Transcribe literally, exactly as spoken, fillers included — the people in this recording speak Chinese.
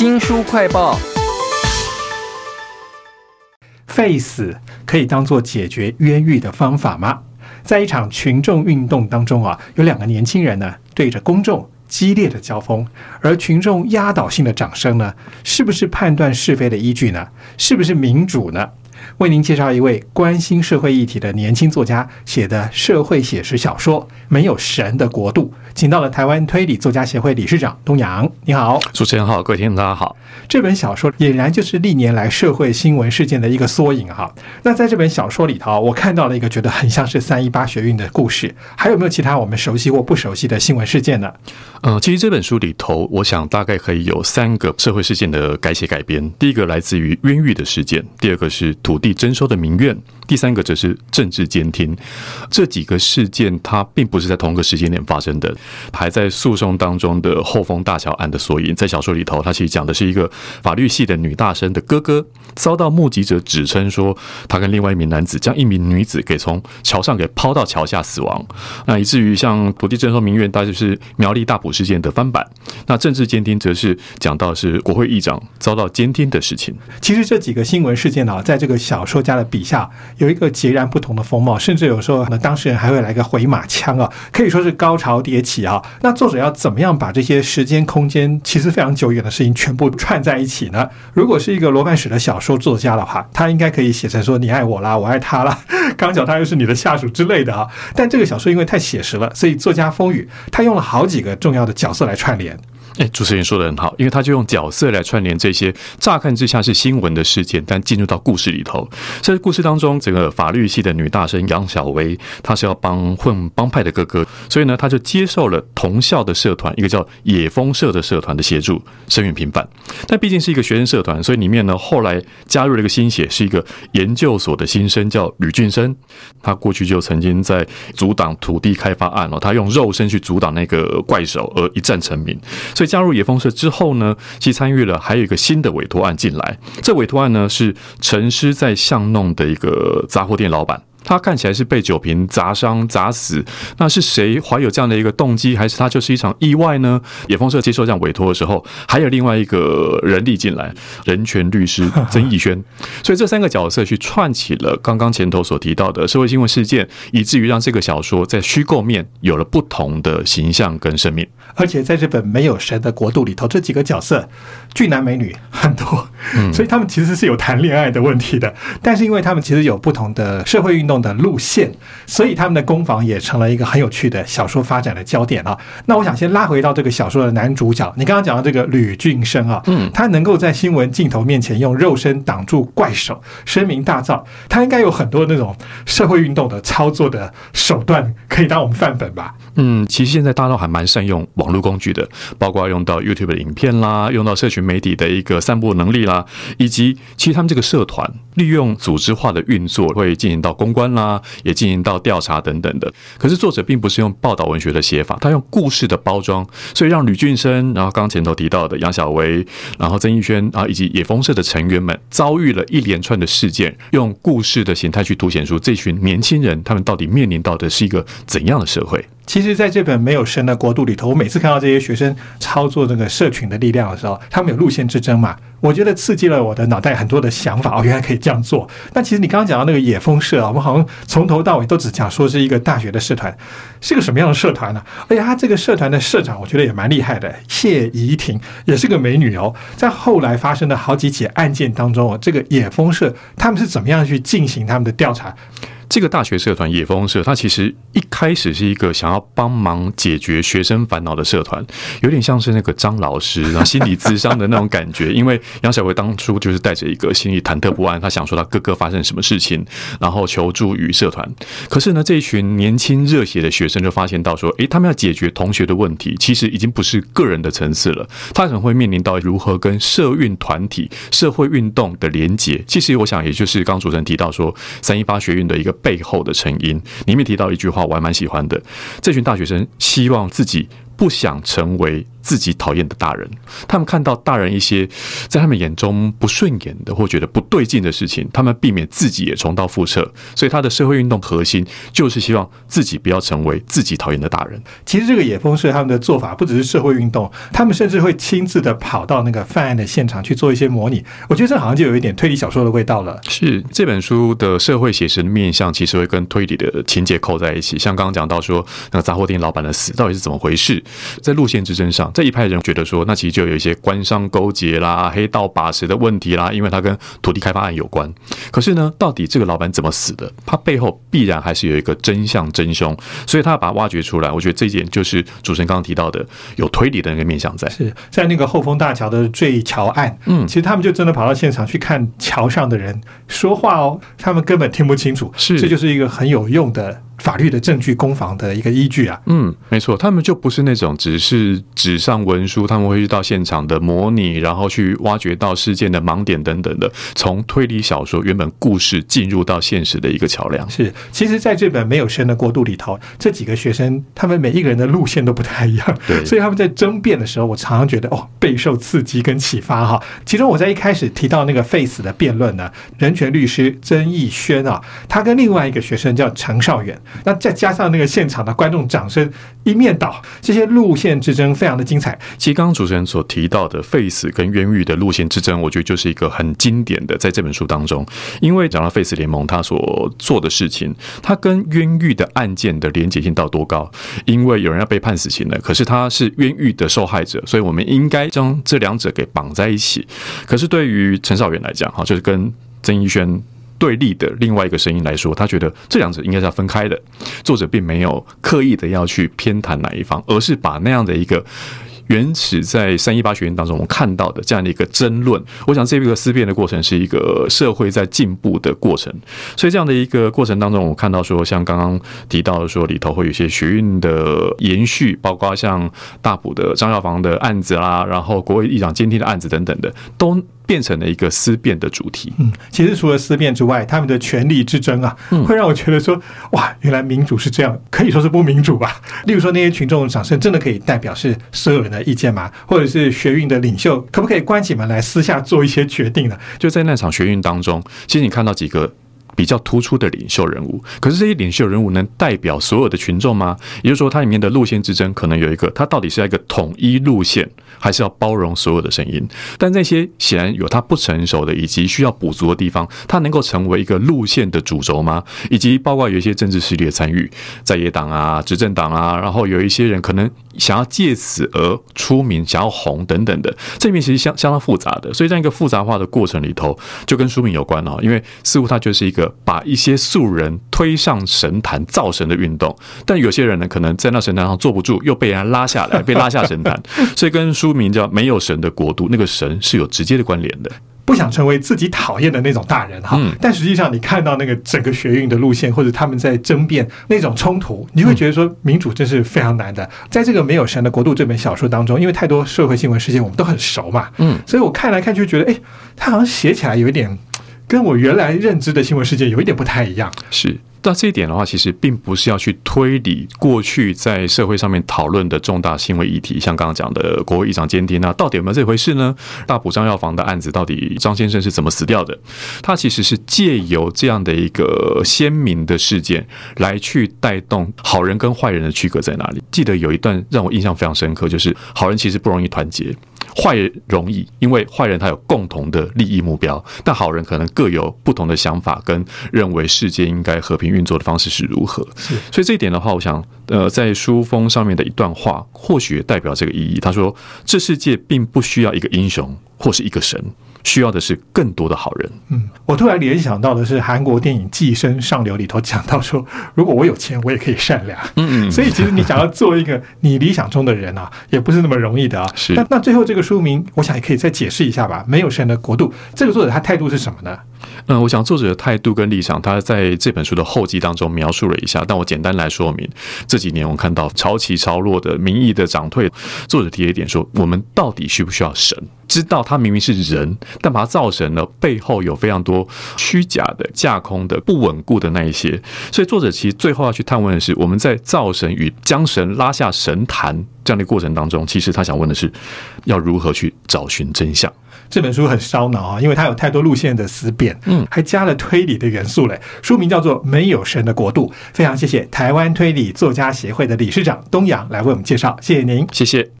新书快报。废死可以当作解决冤狱的方法吗？在一场群众运动当中啊，有两个年轻人呢对着公众激烈的交锋，而群众压倒性的掌声呢，是不是判断是非的依据呢？是不是民主呢？为您介绍一位关心社会议题的年轻作家写的社会写实小说《没有神的国度》，请到了台湾推理作家协会理事长东阳。你好。主持人好，各位听众大家好。这本小说俨然就是历年来社会新闻事件的一个缩影哈。那在这本小说里头，我看到了一个觉得很像是三一八学运的故事，还有没有其他我们熟悉或不熟悉的新闻事件呢？呃，其实这本书里头，我想大概可以有三个社会事件的改写改编。第一个来自于冤狱的事件，第二个是土地征收的民怨，第三个则是政治监听。这几个事件它并不是在同一个时间点发生的，还在诉讼当中的后丰大桥案的缩影。在小说里头，它其实讲的是一个法律系的女大生的哥哥遭到目击者指称说，他跟另外一名男子将一名女子给从桥上给抛到桥下死亡。那以至于像土地征收民怨，它就是苗栗大埔事件的翻版。那政治监听则是讲到是国会议长遭到监听的事情。其实这几个新闻事件啊，在这个小说家的笔下有一个截然不同的风貌，甚至有时候当事人还会来个回马枪啊，可以说是高潮迭起啊。那作者要怎么样把这些时间空间其实非常久远的事情全部串在一起呢？如果是一个罗曼史的小说作家的话，他应该可以写成说你爱我啦，我爱他啦，刚巧他又是你的下属之类的啊。但这个小说因为太写实了，所以作家风雨他用了好几个重要的角色来串联。欸、主持人说的很好，因为他就用角色来串联这些乍看之下是新闻的事件，但进入到故事里头。在故事当中，整个法律系的女大生杨小薇，她是要帮混帮派的哥哥，所以呢，她就接受了同校的社团，一个叫野风社的社团的协助，声援平反。但毕竟是一个学生社团，所以里面呢，后来加入了一个新血，是一个研究所的新生叫吕俊生。他过去就曾经在阻挡土地开发案、哦、他用肉身去阻挡那个怪手而一战成名。所以加入野风社之后呢，其实参与了还有一个新的委托案进来。这委托案呢是陈师在巷弄的一个杂货店老板，他看起来是被酒瓶砸伤砸死，那是谁怀有这样的一个动机，还是他就是一场意外呢？野风社接受这样委托的时候，还有另外一个人力进来，人权律师曾义轩。所以这三个角色去串起了刚刚前头所提到的社会新闻事件，以至于让这个小说在虚构面有了不同的形象跟生命。而且在这本没有神的国度里头，这几个角色俊男美女很多，所以他们其实是有谈恋爱的问题的、嗯、但是因为他们其实有不同的社会运动弄的路线，所以他们的攻防也成了一个很有趣的小说发展的焦点啊。那我想先拉回到这个小说的男主角，你刚刚讲到这个吕俊生啊，嗯，他能够在新闻镜头面前用肉身挡住怪手，声名大噪，他应该有很多那种社会运动的操作的手段可以当我们范本吧？嗯，其实现在大家都还蛮善用网络工具的，包括用到 YouTube 的影片啦，用到社群媒体的一个散布能力啦，以及其实他们这个社团利用组织化的运作，会进行到公关。也进行到调查等等的。可是作者并不是用报道文学的写法，他用故事的包装，所以让吕俊生，然后刚前头提到的杨小薇，然后曾义轩啊，以及野风社的成员们遭遇了一连串的事件，用故事的形态去凸显出这群年轻人他们到底面临到的是一个怎样的社会。其实在这本没有神的国度里头，我每次看到这些学生操作这个社群的力量的时候，他们有路线之争嘛，我觉得刺激了我的脑袋很多的想法，哦，原来可以这样做。那其实你刚刚讲到那个野风社啊，我们好像从头到尾都只讲说是一个大学的社团，是个什么样的社团呢、啊？而且他这个社团的社长我觉得也蛮厉害的，谢怡婷也是个美女哦。在后来发生的好几起案件当中、哦、这个野风社他们是怎么样去进行他们的调查？这个大学社团野风社，它其实一开始是一个想要帮忙解决学生烦恼的社团，有点像是那个张老师然后心理咨商的那种感觉。因为杨小薇当初就是带着一个心理忐忑不安，她想说她哥哥发生什么事情，然后求助于社团。可是呢，这一群年轻热血的学生就发现到说，诶，他们要解决同学的问题，其实已经不是个人的层次了，他可能会面临到如何跟社运团体、社会运动的连结。其实我想，也就是刚主持人提到说，三一八学运的一个背后的成因，里面提到一句话我还蛮喜欢的，这群大学生希望自己不想成为自己讨厌的大人，他们看到大人一些在他们眼中不顺眼的或觉得不对劲的事情，他们避免自己也重蹈覆辙，所以他的社会运动核心就是希望自己不要成为自己讨厌的大人。其实这个野蜂社他们的做法不只是社会运动，他们甚至会亲自的跑到那个犯案的现场去做一些模拟，我觉得这好像就有一点推理小说的味道了。是，这本书的社会写实的面向其实会跟推理的情节扣在一起，像刚刚讲到说那个杂货店老板的死到底是怎么回事，在路线之争上这一派人觉得说那其实就有一些官商勾结啦、黑道把持的问题啦，因为它跟土地开发案有关。可是呢，到底这个老板怎么死的，他背后必然还是有一个真相真凶，所以他把它挖掘出来。我觉得这一点就是主持人刚刚提到的有推理的那个面向在。是在那个后丰大桥的坠桥案，嗯，其实他们就真的跑到现场去看桥上的人说话哦，他们根本听不清楚，是，这就是一个很有用的法律的证据攻防的一个依据啊。嗯，没错，他们就不是那种只是纸上文书，他们会去到现场的模拟，然后去挖掘到事件的盲点等等的，从推理小说原本故事进入到现实的一个桥梁。是，其实在这本《没有生的国度》里头，这几个学生他们每一个人的路线都不太一样，对，所以他们在争辩的时候，我常常觉得哦，备受刺激跟启发哈。其中我在一开始提到那个 Face 的辩论呢，人权律师曾义轩啊，他跟另外一个学生叫程少远。那再加上那个现场的观众掌声一面倒，这些路线之争非常的精彩。其实刚刚主持人所提到的 Face 跟冤狱的路线之争，我觉得就是一个很经典的在这本书当中，因为讲到 Face 联盟他所做的事情，他跟冤狱的案件的连结性到多高，因为有人要被判死刑了，可是他是冤狱的受害者，所以我们应该将这两者给绑在一起。可是对于陈少元来讲，就是跟曾一轩对立的另外一个声音来说，他觉得这两者应该是要分开的。作者并没有刻意的要去偏袒哪一方，而是把那样的一个原始在三一八学院当中我们看到的这样的一个争论，我想这个思辨的过程是一个社会在进步的过程，所以这样的一个过程当中，我们看到说像刚刚提到的说里头会有一些学运的延续，包括像大埔的张耀房的案子啦，然后国会议长监听的案子等等的，都变成了一个思辨的主题。嗯，其实除了思辨之外，他们的权力之争啊，会让我觉得说，哇，原来民主是这样，可以说是不民主吧。例如说，那些群众的掌声真的可以代表是所有人的意见吗？或者是学运的领袖可不可以关起门来私下做一些决定呢？就在那场学运当中，其实你看到几个比较突出的领袖人物，可是这些领袖人物能代表所有的群众吗？也就是说，它里面的路线之争可能有一个，它到底是一个统一路线，还是要包容所有的声音？但那些显然有它不成熟的以及需要补足的地方，它能够成为一个路线的主轴吗？以及包括有一些政治势力的参与，在野党啊、执政党啊，然后有一些人可能想要借此而出名、想要红等等的，这里面其实相相当复杂的。所以在一个复杂化的过程里头，就跟书名有关哦，因为似乎它就是一个把一些素人推上神坛造神的运动，但有些人呢可能在那神坛上坐不住，又被人家拉下来，被拉下神坛所以跟书名叫《没有神的国度》那个神是有直接的关联的。不想成为自己讨厌的那种大人哈，嗯，但实际上你看到那个整个学运的路线或者他们在争辩那种冲突，你会觉得说民主真是非常难的。在这个《没有神的国度》这本小说当中，因为太多社会新闻事件我们都很熟嘛，嗯，所以我看来看去觉得哎，他好像写起来有一点跟我原来认知的新闻事件有一点不太一样。是，到这一点的话，其实并不是要去推理过去在社会上面讨论的重大新闻议题，像刚刚讲的国会议长监听啊，到底有没有这回事呢？大埔张药房的案子，到底张先生是怎么死掉的？他其实是借由这样的一个鲜明的事件来去带动好人跟坏人的区隔在哪里。记得有一段让我印象非常深刻，就是好人其实不容易团结，坏人容易，因为坏人他有共同的利益目标，但好人可能各有不同的想法跟认为世界应该和平运作的方式是如何。所以这一点的话，我想呃，在书封上面的一段话或许也代表这个意义。他说，这世界并不需要一个英雄或是一个神，需要的是更多的好人。嗯，我突然联想到的是韩国电影《寄生上流》里头讲到说，如果我有钱我也可以善良。嗯嗯，所以其实你想要做一个你理想中的人啊，也不是那么容易的啊。是， 那, 那最后这个书名我想也可以再解释一下吧。《没有神的国度》这个作者他态度是什么呢？嗯，我想作者的态度跟立场，他在这本书的后记当中描述了一下，但我简单来说明。这几年我看到潮起潮落的民意的涨退，作者提了一点说，我们到底需不需要神？知道他明明是人，但把他造神了，背后有非常多虚假的、架空的、不稳固的那一些。所以作者其实最后要去探问的是，我们在造神与将神拉下神坛这样的过程当中，其实他想问的是，要如何去找寻真相。这本书很烧脑啊，因为它有太多路线的思辨，嗯，还加了推理的元素嘞。书名叫做《没有神的国度》，非常谢谢台湾推理作家协会的理事长东阳来为我们介绍，谢谢您，谢谢。